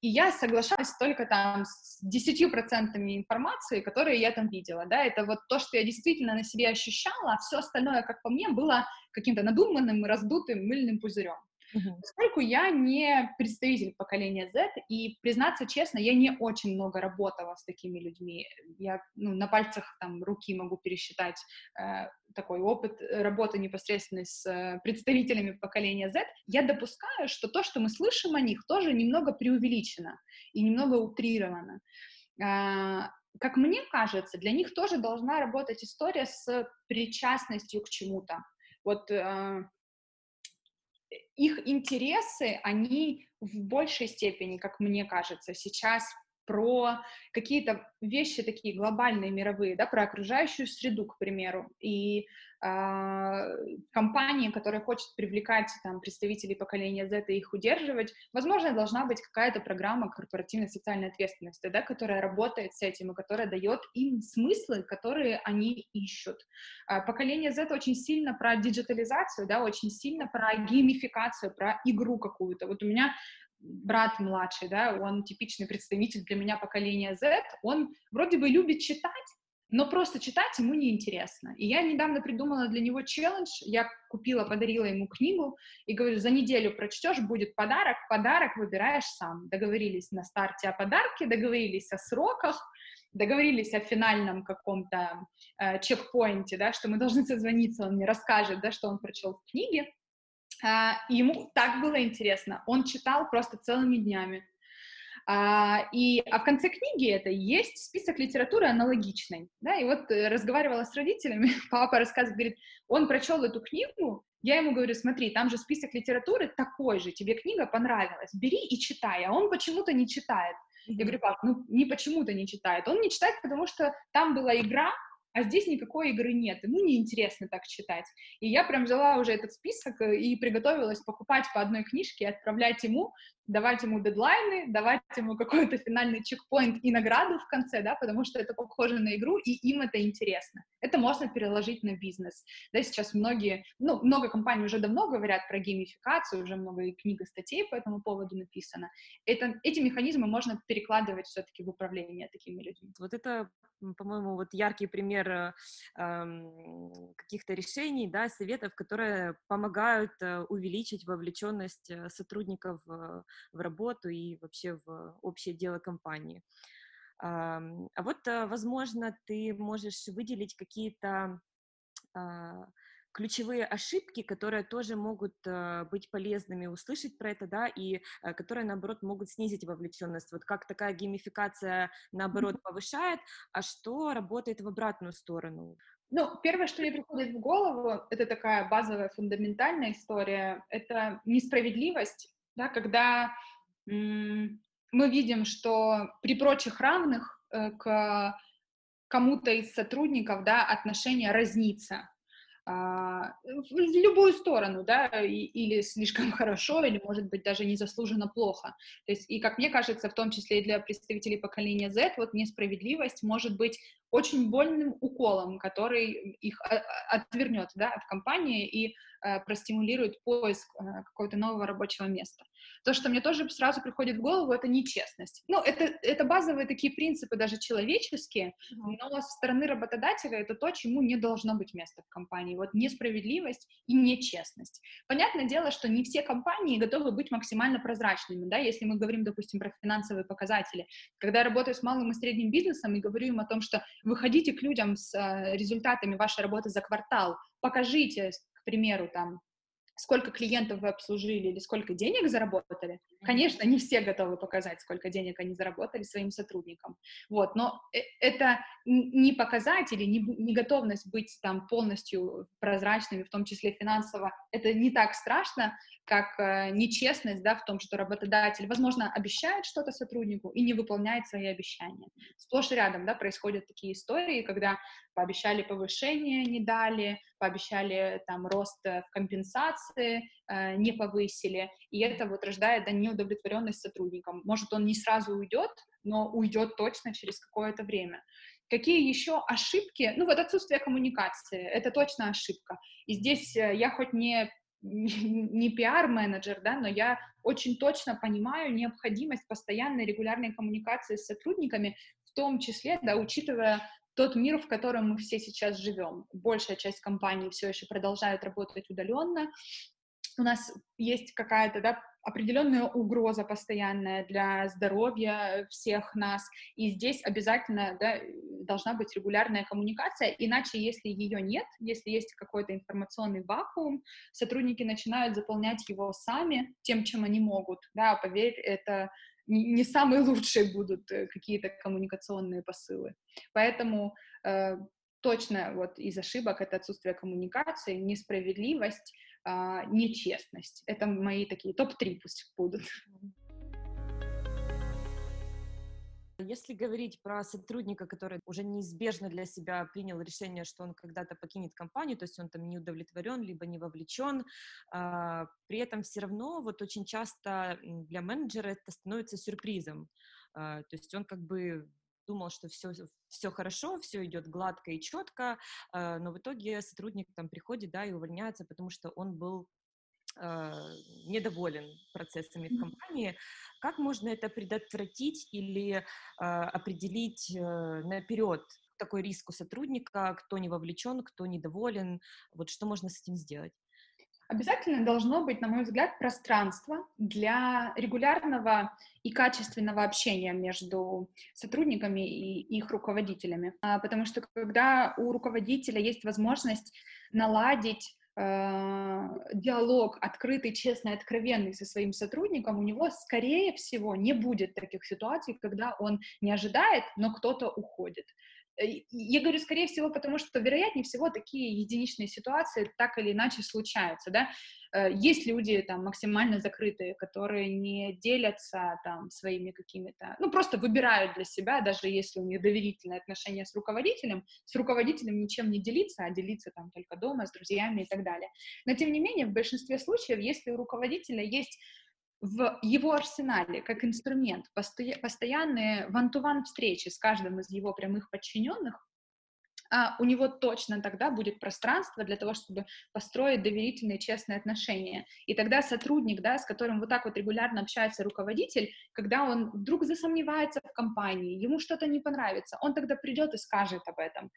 и я соглашалась только там с десятью процентами информации, которые я там видела, да, это вот то, что я действительно на себе ощущала, а все остальное, как по мне, было каким-то надуманным, раздутым мыльным пузырем. Mm-hmm. Поскольку я не представитель поколения Z, и, признаться честно, я не очень много работала с такими людьми, я ну, на пальцах там руки могу пересчитать э, такой опыт работы непосредственно с э, представителями поколения Z, я допускаю, что то, что мы слышим о них, тоже немного преувеличено и немного утрировано. Э, как мне кажется, для них тоже должна работать история с причастностью к чему-то. Вот... Э, Их интересы, они в большей степени, как мне кажется, сейчас про какие-то вещи такие глобальные, мировые, да, про окружающую среду, к примеру, и э, компания, которая хочет привлекать там, представителей поколения Z и их удерживать, возможно, должна быть какая-то программа корпоративной социальной ответственности, да, которая работает с этим и которая дает им смыслы, которые они ищут. Поколение Z очень сильно про диджитализацию, да, очень сильно про геймификацию, про игру какую-то. Вот у меня брат младший, да, он типичный представитель для меня поколения Z, он вроде бы любит читать, но просто читать ему неинтересно. И я недавно придумала для него челлендж, я купила, подарила ему книгу и говорю, за неделю прочтешь, будет подарок, подарок выбираешь сам. Договорились на старте о подарке, договорились о сроках, договорились о финальном каком-то э, чекпоинте, да, что мы должны созвониться, он мне расскажет, да, что он прочел в книге. И ему так было интересно, он читал просто целыми днями. И, а в конце книги это есть список литературы аналогичной. Да? И вот разговаривала с родителями, папа рассказывает, говорит, он прочел эту книгу, я ему говорю, смотри, там же список литературы такой же, тебе книга понравилась, бери и читай, а он почему-то не читает. Я говорю, пап, ну не почему-то не читает, он не читает, потому что там была игра, а здесь никакой игры нет, ему неинтересно так читать. И я прям взяла уже этот список и приготовилась покупать по одной книжке, отправлять ему, давать ему дедлайны, давать ему какой-то финальный чекпоинт и награду в конце, да, потому что это похоже на игру, и им это интересно. Это можно переложить на бизнес. Да, сейчас многие, ну, много компаний уже давно говорят про геймификацию, уже много книг и статей по этому поводу написано. Это, эти механизмы можно перекладывать все-таки в управление такими людьми. Вот это, по-моему, вот яркий пример эм, каких-то решений, да, советов, которые помогают э, увеличить вовлеченность сотрудников э, в работу и вообще в общее дело компании. А вот, возможно, ты можешь выделить какие-то ключевые ошибки, которые тоже могут быть полезными услышать про это, да, и которые, наоборот, могут снизить вовлеченность. Вот как такая геймификация, наоборот, повышает, а что работает в обратную сторону? Ну, первое, что мне приходит в голову, это такая базовая, фундаментальная история, это несправедливость. Да, когда м- мы видим, что при прочих равных э, к кому-то из сотрудников, да, отношение разнится э, в любую сторону, да, и, или слишком хорошо, или, может быть, даже незаслуженно плохо. То есть, и, как мне кажется, в том числе и для представителей поколения Z, вот несправедливость может быть очень больным уколом, который их отвернет, да, от компании и э, простимулирует поиск э, какого-то нового рабочего места. То, что мне тоже сразу приходит в голову, это нечестность. Ну, это, это базовые такие принципы, даже человеческие, но со стороны работодателя это то, чему не должно быть места в компании. Вот несправедливость и нечестность. Понятное дело, что не все компании готовы быть максимально прозрачными, да, если мы говорим, допустим, про финансовые показатели. Когда я работаю с малым и средним бизнесом и говорю им о том, что выходите к людям с результатами вашей работы за квартал, покажите, к примеру, там, сколько клиентов вы обслужили или сколько денег заработали. Конечно, не все готовы показать, сколько денег они заработали своим сотрудникам. Вот, но это не показать или не, не готовность быть там полностью прозрачными, в том числе финансово, это не так страшно, как нечестность, да, в том, что работодатель, возможно, обещает что-то сотруднику и не выполняет свои обещания. Сплошь и рядом, да, происходят такие истории, когда пообещали повышение, не дали, пообещали там рост в компенсации, э, не повысили, и это вот рождает, да, неудовлетворенность сотрудникам. Может, он не сразу уйдет, но уйдет точно через какое-то время. Какие еще ошибки? Ну, вот отсутствие коммуникации, это точно ошибка. И здесь я хоть не... не пиар-менеджер, да, но я очень точно понимаю необходимость постоянной регулярной коммуникации с сотрудниками, в том числе, да, учитывая тот мир, в котором мы все сейчас живем. Большая часть компаний все еще продолжает работать удаленно. У нас есть какая-то, да, определенная угроза постоянная для здоровья всех нас, и здесь обязательно, да, должна быть регулярная коммуникация, иначе, если ее нет, если есть какой-то информационный вакуум, сотрудники начинают заполнять его сами тем, чем они могут, да, поверь, это не самые лучшие будут какие-то коммуникационные посылы, поэтому... Э, Точно вот из ошибок это отсутствие коммуникации, несправедливость, а, нечестность. Это мои такие топ-три пусть будут. Если говорить про сотрудника, который уже неизбежно для себя принял решение, что он когда-то покинет компанию, то есть он там не удовлетворен, либо не вовлечен, а, при этом все равно вот очень часто для менеджера это становится сюрпризом. А, то есть он как бы... думал, что все, все хорошо, все идет гладко и четко, э, но в итоге сотрудник там приходит, да, и увольняется, потому что он был э, недоволен процессами в компании. Как можно это предотвратить или э, определить э, наперед такой риск у сотрудника, кто не вовлечен, кто недоволен, вот что можно с этим сделать? Обязательно должно быть, на мой взгляд, пространство для регулярного и качественного общения между сотрудниками и их руководителями. Потому что когда у руководителя есть возможность наладить диалог открытый, честный, откровенный со своим сотрудником, у него, скорее всего, не будет таких ситуаций, когда он не ожидает, но кто-то уходит. Я говорю, скорее всего, потому что, вероятнее всего, такие единичные ситуации так или иначе случаются, да. Есть люди там максимально закрытые, которые не делятся там своими какими-то, ну, просто выбирают для себя, даже если у них доверительные отношения с руководителем, с руководителем ничем не делиться, а делиться там только дома, с друзьями и так далее. Но, тем не менее, в большинстве случаев, если у руководителя есть в его арсенале как инструмент постоянные one-to-one встречи с каждым из его прямых подчиненных, у него точно тогда будет пространство для того, чтобы построить доверительные, честные отношения. И тогда сотрудник, да, с которым вот так вот регулярно общается руководитель, когда он вдруг засомневается в компании, ему что-то не понравится, он тогда придет и скажет об этом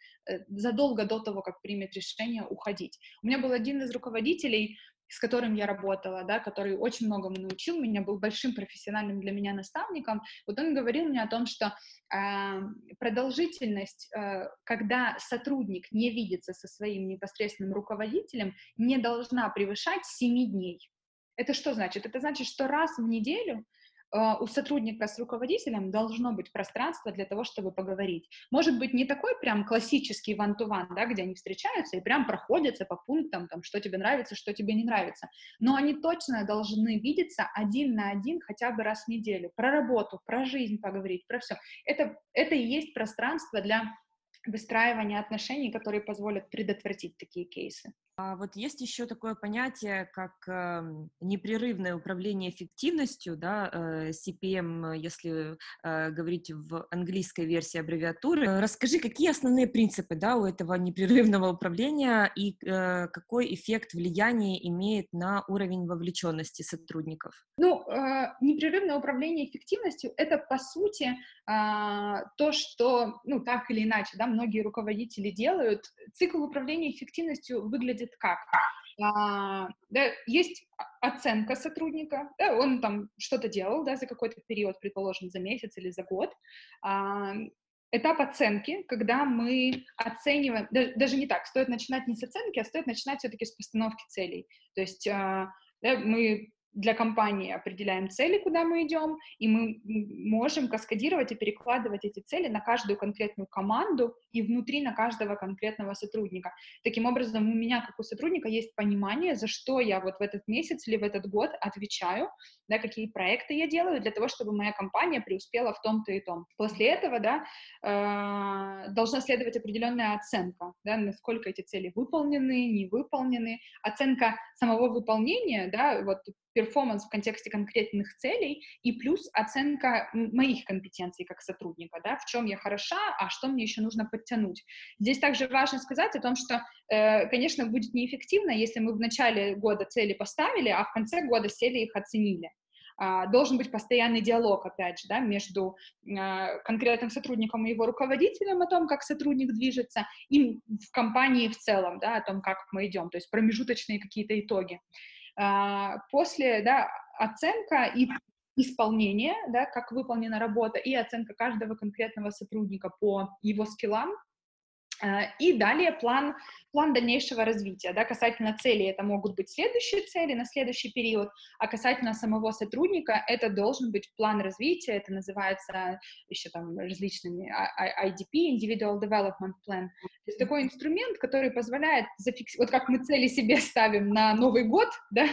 задолго до того, как примет решение уходить. У меня был один из руководителей, с которым я работала, да, который очень многому научил меня, был большим профессиональным для меня наставником. Вот он говорил мне о том, что э, продолжительность, э, когда сотрудник не видится со своим непосредственным руководителем, не должна превышать семь дней. Это что значит? Это значит, что раз в неделю у сотрудника с руководителем должно быть пространство для того, чтобы поговорить. Может быть, не такой прям классический one-to-one, да, где они встречаются и прям проходятся по пунктам, там, что тебе нравится, что тебе не нравится, но они точно должны видеться один на один хотя бы раз в неделю, про работу, про жизнь поговорить, про все. Это, это и есть пространство для выстраивания отношений, которые позволят предотвратить такие кейсы. А вот есть еще такое понятие, как э, непрерывное управление эффективностью, да, э, си пи эм, если э, говорить в английской версии аббревиатуры. Расскажи, какие основные принципы, да, у этого непрерывного управления и э, какой эффект влияния имеет на уровень вовлеченности сотрудников? Ну, э, непрерывное управление эффективностью — это, по сути, э, то, что, ну, так или иначе, да, многие руководители делают. Цикл управления эффективностью выглядит как? А, да, есть оценка сотрудника, да, он там что-то делал, да, за какой-то период, предположим, за месяц или за год. А, этап оценки, когда мы оцениваем, да, даже не так, стоит начинать не с оценки, а стоит начинать все-таки с постановки целей. То есть а, да, мы для компании определяем цели, куда мы идем, и мы можем каскадировать и перекладывать эти цели на каждую конкретную команду и внутри на каждого конкретного сотрудника. Таким образом, у меня, как у сотрудника, есть понимание, за что я вот в этот месяц или в этот год отвечаю, да, какие проекты я делаю для того, чтобы моя компания преуспела в том-то и том. После этого, да, э, должна следовать определенная оценка, да, насколько эти цели выполнены, не выполнены, оценка самого выполнения, да, вот перформанс в контексте конкретных целей и плюс оценка моих компетенций как сотрудника, да, в чем я хороша, а что мне еще нужно подтянуть. Здесь также важно сказать о том, что, э, конечно, будет неэффективно, если мы в начале года цели поставили, а в конце года сели их оценили. Должен быть постоянный диалог, опять же, да, между э, конкретным сотрудником и его руководителем о том, как сотрудник движется, и в компании в целом, да, о том, как мы идем, то есть промежуточные какие-то итоги. Э, после, да, оценка и исполнение, да, как выполнена работа, и оценка каждого конкретного сотрудника по его скиллам. И далее план, план дальнейшего развития, да, касательно целей, это могут быть следующие цели на следующий период, а касательно самого сотрудника, это должен быть план развития, это называется еще там различными ай ди пи, Individual Development Plan, то есть такой инструмент, который позволяет зафиксировать, вот как мы цели себе ставим на Новый год, да,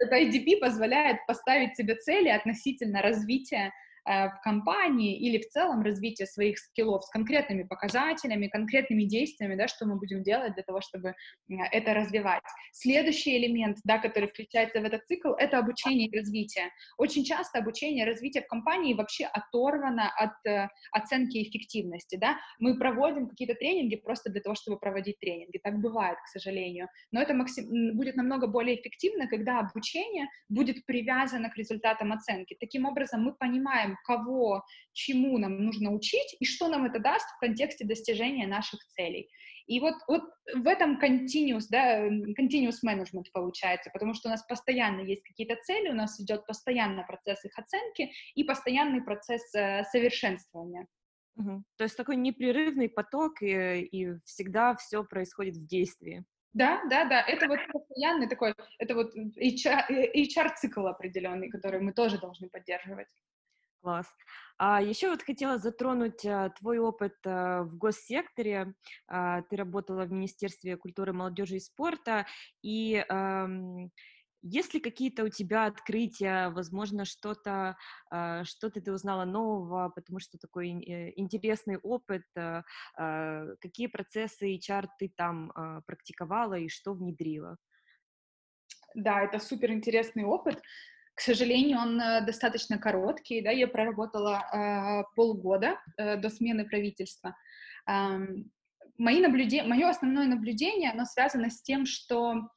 это ай ди пи позволяет поставить себе цели относительно развития в компании или в целом развитие своих скиллов с конкретными показателями, конкретными действиями, да, что мы будем делать для того, чтобы это развивать. Следующий элемент, да, который включается в этот цикл, это обучение и развитие. Очень часто обучение и развитие в компании вообще оторвано от э, оценки эффективности, да. Мы проводим какие-то тренинги просто для того, чтобы проводить тренинги. Так бывает, к сожалению. Но это максим... будет намного более эффективно, когда обучение будет привязано к результатам оценки. Таким образом, мы понимаем, кого, чему нам нужно учить и что нам это даст в контексте достижения наших целей. И вот, вот в этом continuous, да, continuous management получается, потому что у нас постоянно есть какие-то цели, у нас идет постоянно процесс их оценки и постоянный процесс э, совершенствования. Угу. То есть такой непрерывный поток, и, и всегда все происходит в действии. Да, да, да, это вот постоянный такой, это вот эйч ар-цикл определенный, который мы тоже должны поддерживать. Класс. А еще вот хотела затронуть а, твой опыт а, в госсекторе. А, ты работала в Министерстве культуры, молодежи и спорта. И а, есть ли какие-то у тебя открытия, возможно, что-то, а, что-то ты узнала нового, потому что такой интересный опыт. А, а, какие процессы эйч ар ты там а, практиковала и что внедрила? Да, это суперинтересный опыт. К сожалению, он достаточно короткий, да, я проработала э, полгода э, до смены правительства. Эм, мои наблюдения, мое основное наблюдение, оно связано с тем, что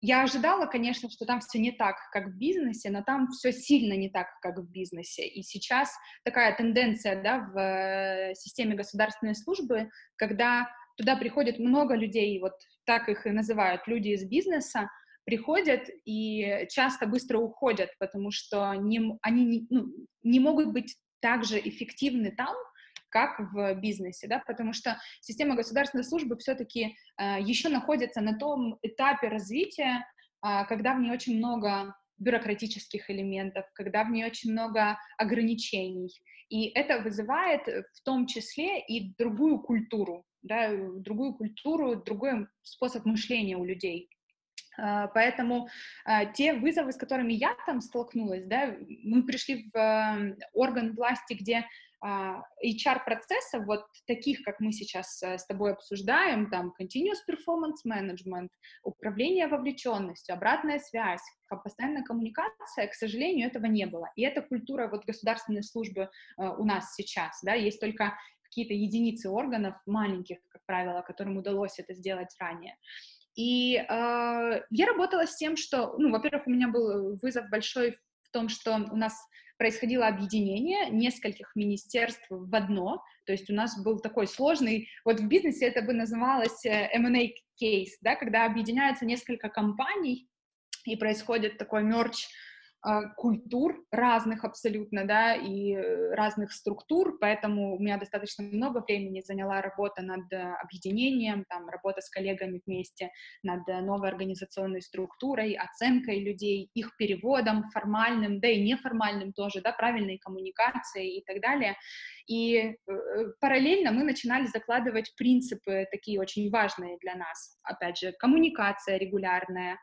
я ожидала, конечно, что там все не так, как в бизнесе, но там все сильно не так, как в бизнесе. И сейчас такая тенденция, да, в системе государственной службы, когда туда приходит много людей, вот так их и называют, люди из бизнеса, приходят и часто быстро уходят, потому что не, они не, ну, не могут быть так же эффективны там, как в бизнесе, да, потому что система государственной службы все-таки э, еще находится на том этапе развития, э, когда в ней очень много бюрократических элементов, когда в ней очень много ограничений, и это вызывает в том числе и другую культуру, да, другую культуру, другой способ мышления у людей. Поэтому те вызовы, с которыми я там столкнулась, да, мы пришли в орган власти, где эйч ар-процессов, вот таких, как мы сейчас с тобой обсуждаем, там, continuous performance management, управление вовлеченностью, обратная связь, постоянная коммуникация, к сожалению, этого не было. И эта культура вот государственной службы у нас сейчас, да, есть только какие-то единицы органов маленьких, как правило, которым удалось это сделать ранее. И э, я работала с тем, что, ну, во-первых, у меня был вызов большой в том, что у нас происходило объединение нескольких министерств в одно, то есть у нас был такой сложный, вот в бизнесе это бы называлось эм энд эй case, да, когда объединяются несколько компаний и происходит такой мерч культур разных абсолютно, да, и разных структур, поэтому у меня достаточно много времени заняла работа над объединением, там, работа с коллегами вместе над новой организационной структурой, оценкой людей, их переводом формальным, да и неформальным тоже, да, правильной коммуникацией и так далее. И параллельно мы начинали закладывать принципы такие очень важные для нас, опять же, коммуникация регулярная.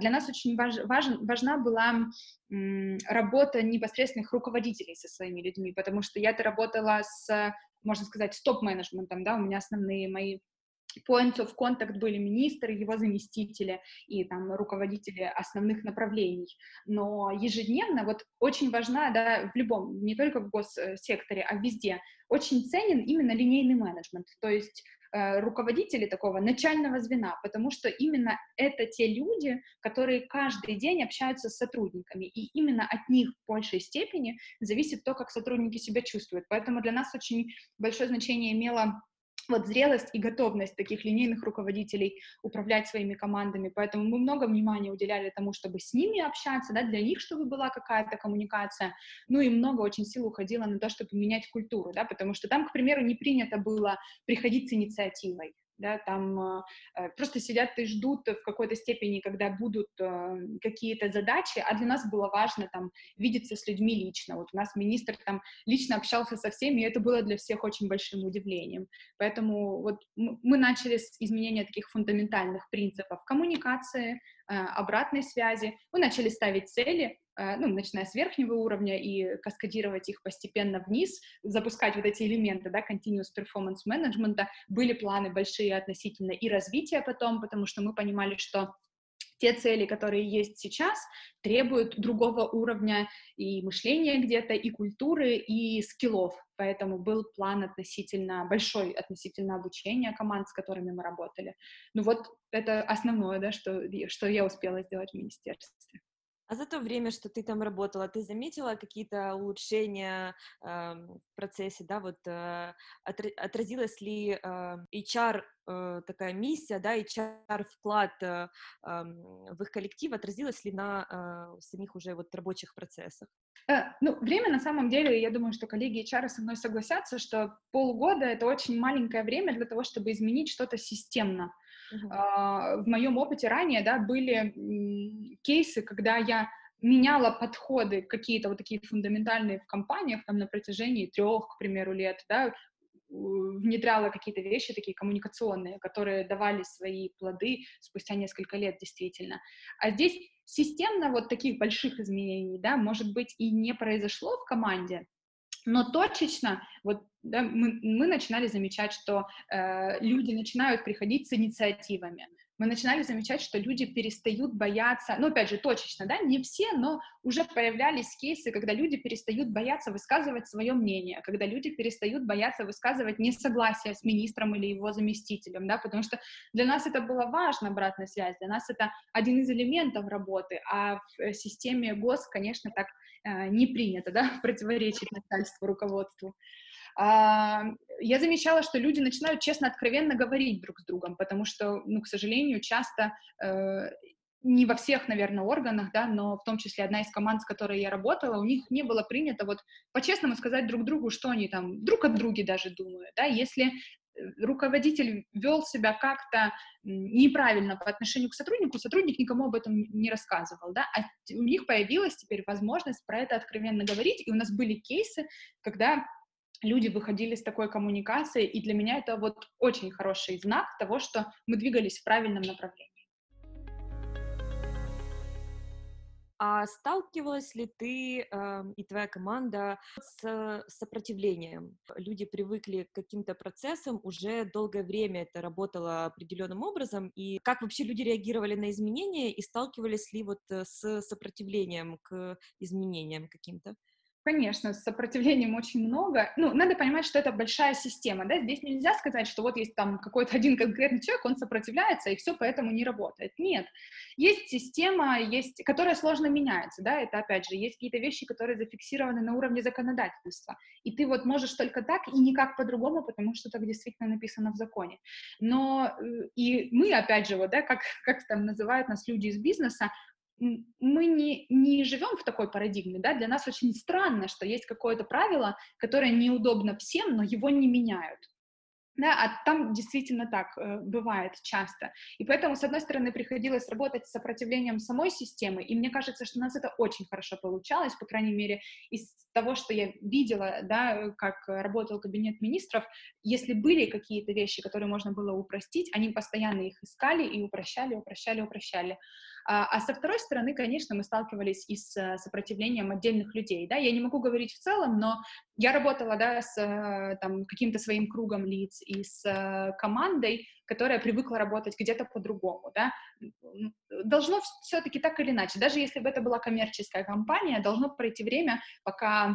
Для нас очень важ, важ, важна была работа непосредственных руководителей со своими людьми, потому что я-то работала с, можно сказать, с топ-менеджментом, да, у меня основные мои points of contact были министры, его заместители и там руководители основных направлений, но ежедневно, вот очень важна, да, в любом, не только в госсекторе, а везде, очень ценен именно линейный менеджмент, то есть руководители такого начального звена, потому что именно это те люди, которые каждый день общаются с сотрудниками, и именно от них в большей степени зависит то, как сотрудники себя чувствуют. Поэтому для нас очень большое значение имело вот зрелость и готовность таких линейных руководителей управлять своими командами, поэтому мы много внимания уделяли тому, чтобы с ними общаться, да, для них, чтобы была какая-то коммуникация, ну и много очень сил уходило на то, чтобы менять культуру, да, потому что там, к примеру, не принято было приходить с инициативой, да, там э, просто сидят и ждут в какой-то степени, когда будут э, какие-то задачи, а для нас было важно там видеться с людьми лично. Вот у нас министр там лично общался со всеми, и это было для всех очень большим удивлением. Поэтому вот мы начали с изменения таких фундаментальных принципов коммуникации, э, обратной связи. Мы начали ставить цели, ну, начиная с верхнего уровня и каскадировать их постепенно вниз, запускать вот эти элементы, да, continuous performance management, были планы большие относительно и развития потом, потому что мы понимали, что те цели, которые есть сейчас, требуют другого уровня и мышления где-то, и культуры, и скиллов, поэтому был план относительно большой, относительно обучения команд, с которыми мы работали. Ну вот это основное, да, что, что я успела сделать в министерстве. А за то время, что ты там работала, ты заметила какие-то улучшения э, в процессе, да, вот э, отразилась ли э, эйч ар э, такая миссия, да, эйч ар вклад э, э, в их коллектив, отразилась ли на э, самих уже вот рабочих процессах? Ну, время, на самом деле, я думаю, что коллеги эйч ар со мной согласятся, что полгода — это очень маленькое время для того, чтобы изменить что-то системно. Uh-huh. В моем опыте ранее, да, были кейсы, когда я меняла подходы какие-то вот такие фундаментальные в компаниях там, на протяжении трех, к примеру, лет, да, внедряла какие-то вещи такие коммуникационные, которые давали свои плоды спустя несколько лет действительно. А здесь системно вот таких больших изменений, да, может быть, и не произошло в команде, но точечно вот, да, мы, мы начинали замечать, что э, люди начинают приходить с инициативами. Мы начинали замечать, что люди перестают бояться, ну, опять же, точечно, да, не все, но уже появлялись кейсы, когда люди перестают бояться высказывать свое мнение, когда люди перестают бояться высказывать несогласие с министром или его заместителем, да, потому что для нас это было важно, обратная связь, для нас это один из элементов работы, а в системе гос, конечно, так э, не принято, да, противоречить начальству, руководству. Я замечала, что люди начинают честно, откровенно говорить друг с другом, потому что, ну, к сожалению, часто, э, не во всех, наверное, органах, да, но в том числе одна из команд, с которой я работала, у них не было принято вот по-честному сказать друг другу, что они там друг от друга даже думают, да, если руководитель вел себя как-то неправильно по отношению к сотруднику, сотрудник никому об этом не рассказывал, да, а у них появилась теперь возможность про это откровенно говорить, и у нас были кейсы, когда люди выходили с такой коммуникацией, и для меня это вот очень хороший знак того, что мы двигались в правильном направлении. А сталкивалась ли ты э, и твоя команда с сопротивлением? Люди привыкли к каким-то процессам, уже долгое время это работало определенным образом, и как вообще люди реагировали на изменения, и сталкивались ли вот с сопротивлением к изменениям каким-то? Конечно, с сопротивлением очень много. Ну, надо понимать, что это большая система, да, здесь нельзя сказать, что вот есть там какой-то один конкретный человек, он сопротивляется, и все поэтому не работает. Нет. Есть система, есть, которая сложно меняется, да, это, опять же, есть какие-то вещи, которые зафиксированы на уровне законодательства, и ты вот можешь только так и никак по-другому, потому что так действительно написано в законе. Но и мы, опять же, вот, да, как, как там называют нас люди из бизнеса, мы не, не живем в такой парадигме, да, для нас очень странно, что есть какое-то правило, которое неудобно всем, но его не меняют. Да, а там действительно так э, бывает часто. И поэтому, с одной стороны, приходилось работать с сопротивлением самой системы, и мне кажется, что у нас это очень хорошо получалось, по крайней мере, из того, что я видела, да, как работал кабинет министров, если были какие-то вещи, которые можно было упростить, они постоянно их искали и упрощали, упрощали, упрощали. А, а со второй стороны, конечно, мы сталкивались и с сопротивлением отдельных людей. Да? Я не могу говорить в целом, но я работала, да, с там, каким-то своим кругом лиц и с командой, которая привыкла работать где-то по-другому. Да? Должно все-таки так или иначе, даже если бы это была коммерческая компания, должно пройти время, пока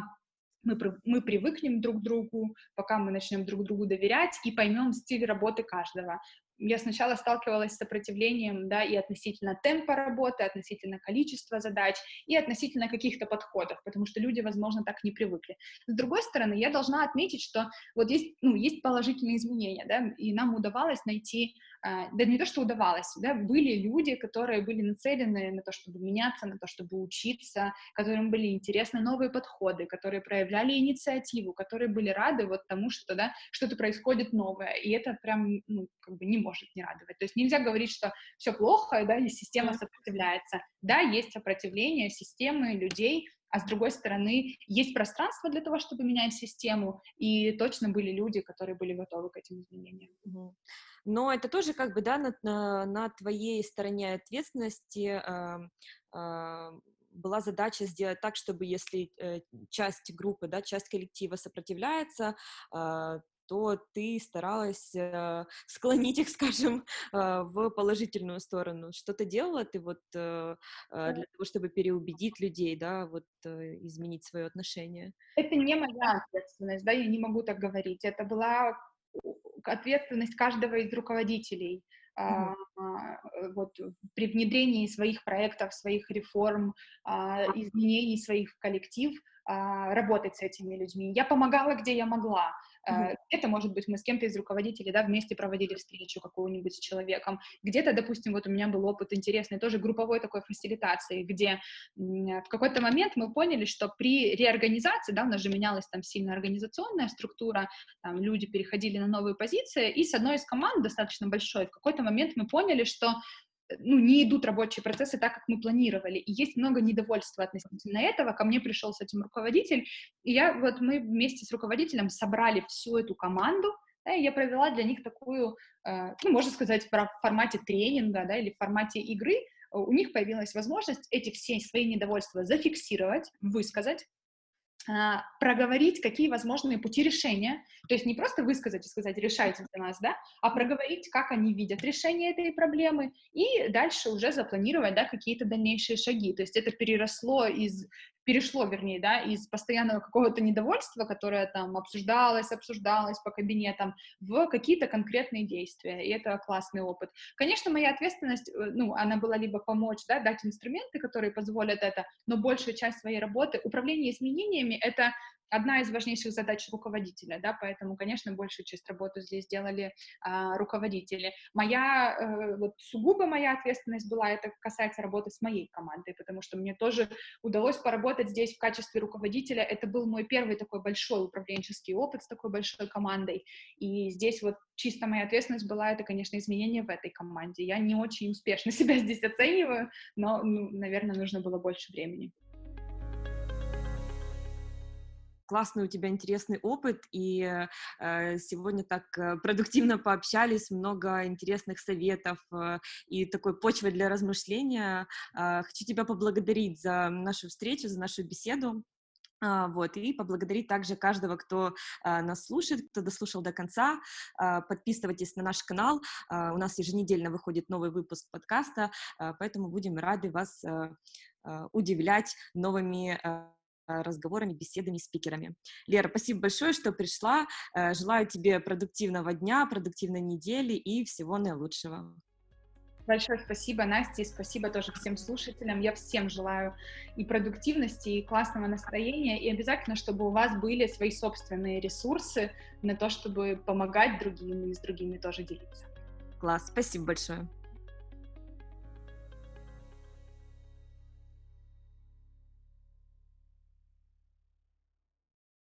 мы, мы привыкнем друг к другу, пока мы начнем друг другу доверять и поймем стиль работы каждого. Я сначала сталкивалась с сопротивлением, да, и относительно темпа работы, относительно количества задач, и относительно каких-то подходов, потому что люди, возможно, так не привыкли. С другой стороны, я должна отметить, что вот есть, ну, есть положительные изменения, да, и нам удавалось найти, да не то, что удавалось, да, были люди, которые были нацелены на то, чтобы меняться, на то, чтобы учиться, которым были интересны новые подходы, которые проявляли инициативу, которые были рады вот тому, что, да, что-то происходит новое, и это прям, ну, как бы не может не радовать. То есть нельзя говорить, что все плохо, да, и система сопротивляется. Да, есть сопротивление системы, людей, а с другой стороны, есть пространство для того, чтобы менять систему, и точно были люди, которые были готовы к этим изменениям. Но это тоже как бы, да, на, на, на твоей стороне ответственности э, э, была задача сделать так, чтобы если э, часть группы, да, часть коллектива сопротивляется, э, то ты старалась э, склонить их, скажем, э, в положительную сторону. Что-то делала ты вот э, для того, чтобы переубедить людей, да, вот э, изменить свое отношение? Это не моя ответственность, да, я не могу так говорить. Это была ответственность каждого из руководителей. Mm-hmm. а, вот, при внедрении своих проектов, своих реформ, а, изменений своих в коллектив, а, работать с этими людьми. Я помогала, где я могла. Mm-hmm. Где-то, может быть, мы с кем-то из руководителей, да, вместе проводили встречу какую-нибудь с человеком. Где-то, допустим, вот у меня был опыт интересный, тоже групповой такой фасилитации, где в какой-то момент мы поняли, что при реорганизации, да, у нас же менялась там сильно организационная структура, там люди переходили на новые позиции, и с одной из команд, достаточно большой, в какой-то момент мы поняли, что, ну, не идут рабочие процессы так, как мы планировали, и есть много недовольства относительно этого. Ко мне пришел с этим руководитель, и я, вот мы вместе с руководителем собрали всю эту команду, да, и я провела для них такую, э, ну, можно сказать, в формате тренинга, да, или в формате игры, у них появилась возможность эти все свои недовольства зафиксировать, высказать, проговорить, какие возможные пути решения, то есть не просто высказать и сказать «решайте для нас», да, а проговорить, как они видят решение этой проблемы, и дальше уже запланировать, да, какие-то дальнейшие шаги, то есть это переросло из, перешло, вернее, да, из постоянного какого-то недовольства, которое там обсуждалось, обсуждалось по кабинетам, в какие-то конкретные действия, и это классный опыт. Конечно, моя ответственность, ну, она была либо помочь, да, дать инструменты, которые позволят это, но большую часть своей работы, управление изменениями, это одна из важнейших задач руководителя, да, поэтому, конечно, большую часть работы здесь делали а, руководители. Моя, э, вот сугубо моя ответственность была, это касается работы с моей командой, потому что мне тоже удалось поработать здесь в качестве руководителя, это был мой первый такой большой управленческий опыт с такой большой командой, и здесь вот чисто моя ответственность была, это, конечно, изменения в этой команде, я не очень успешно себя здесь оцениваю, но, ну, наверное, нужно было больше времени. Классный у тебя интересный опыт, и э, сегодня так продуктивно пообщались, много интересных советов э, и такой почвы для размышления. Э, хочу тебя поблагодарить за нашу встречу, за нашу беседу. Вот, и поблагодарить также каждого, кто а, нас слушает, кто дослушал до конца. А, подписывайтесь на наш канал. А, у нас еженедельно выходит новый выпуск подкаста, а, поэтому будем рады вас а, а, удивлять новыми а, разговорами, беседами, спикерами. Лера, спасибо большое, что пришла. Желаю тебе продуктивного дня, продуктивной недели и всего наилучшего. Большое спасибо, Настя, и спасибо тоже всем слушателям. Я всем желаю и продуктивности, и классного настроения, и обязательно, чтобы у вас были свои собственные ресурсы на то, чтобы помогать другим и с другими тоже делиться. Класс, спасибо большое.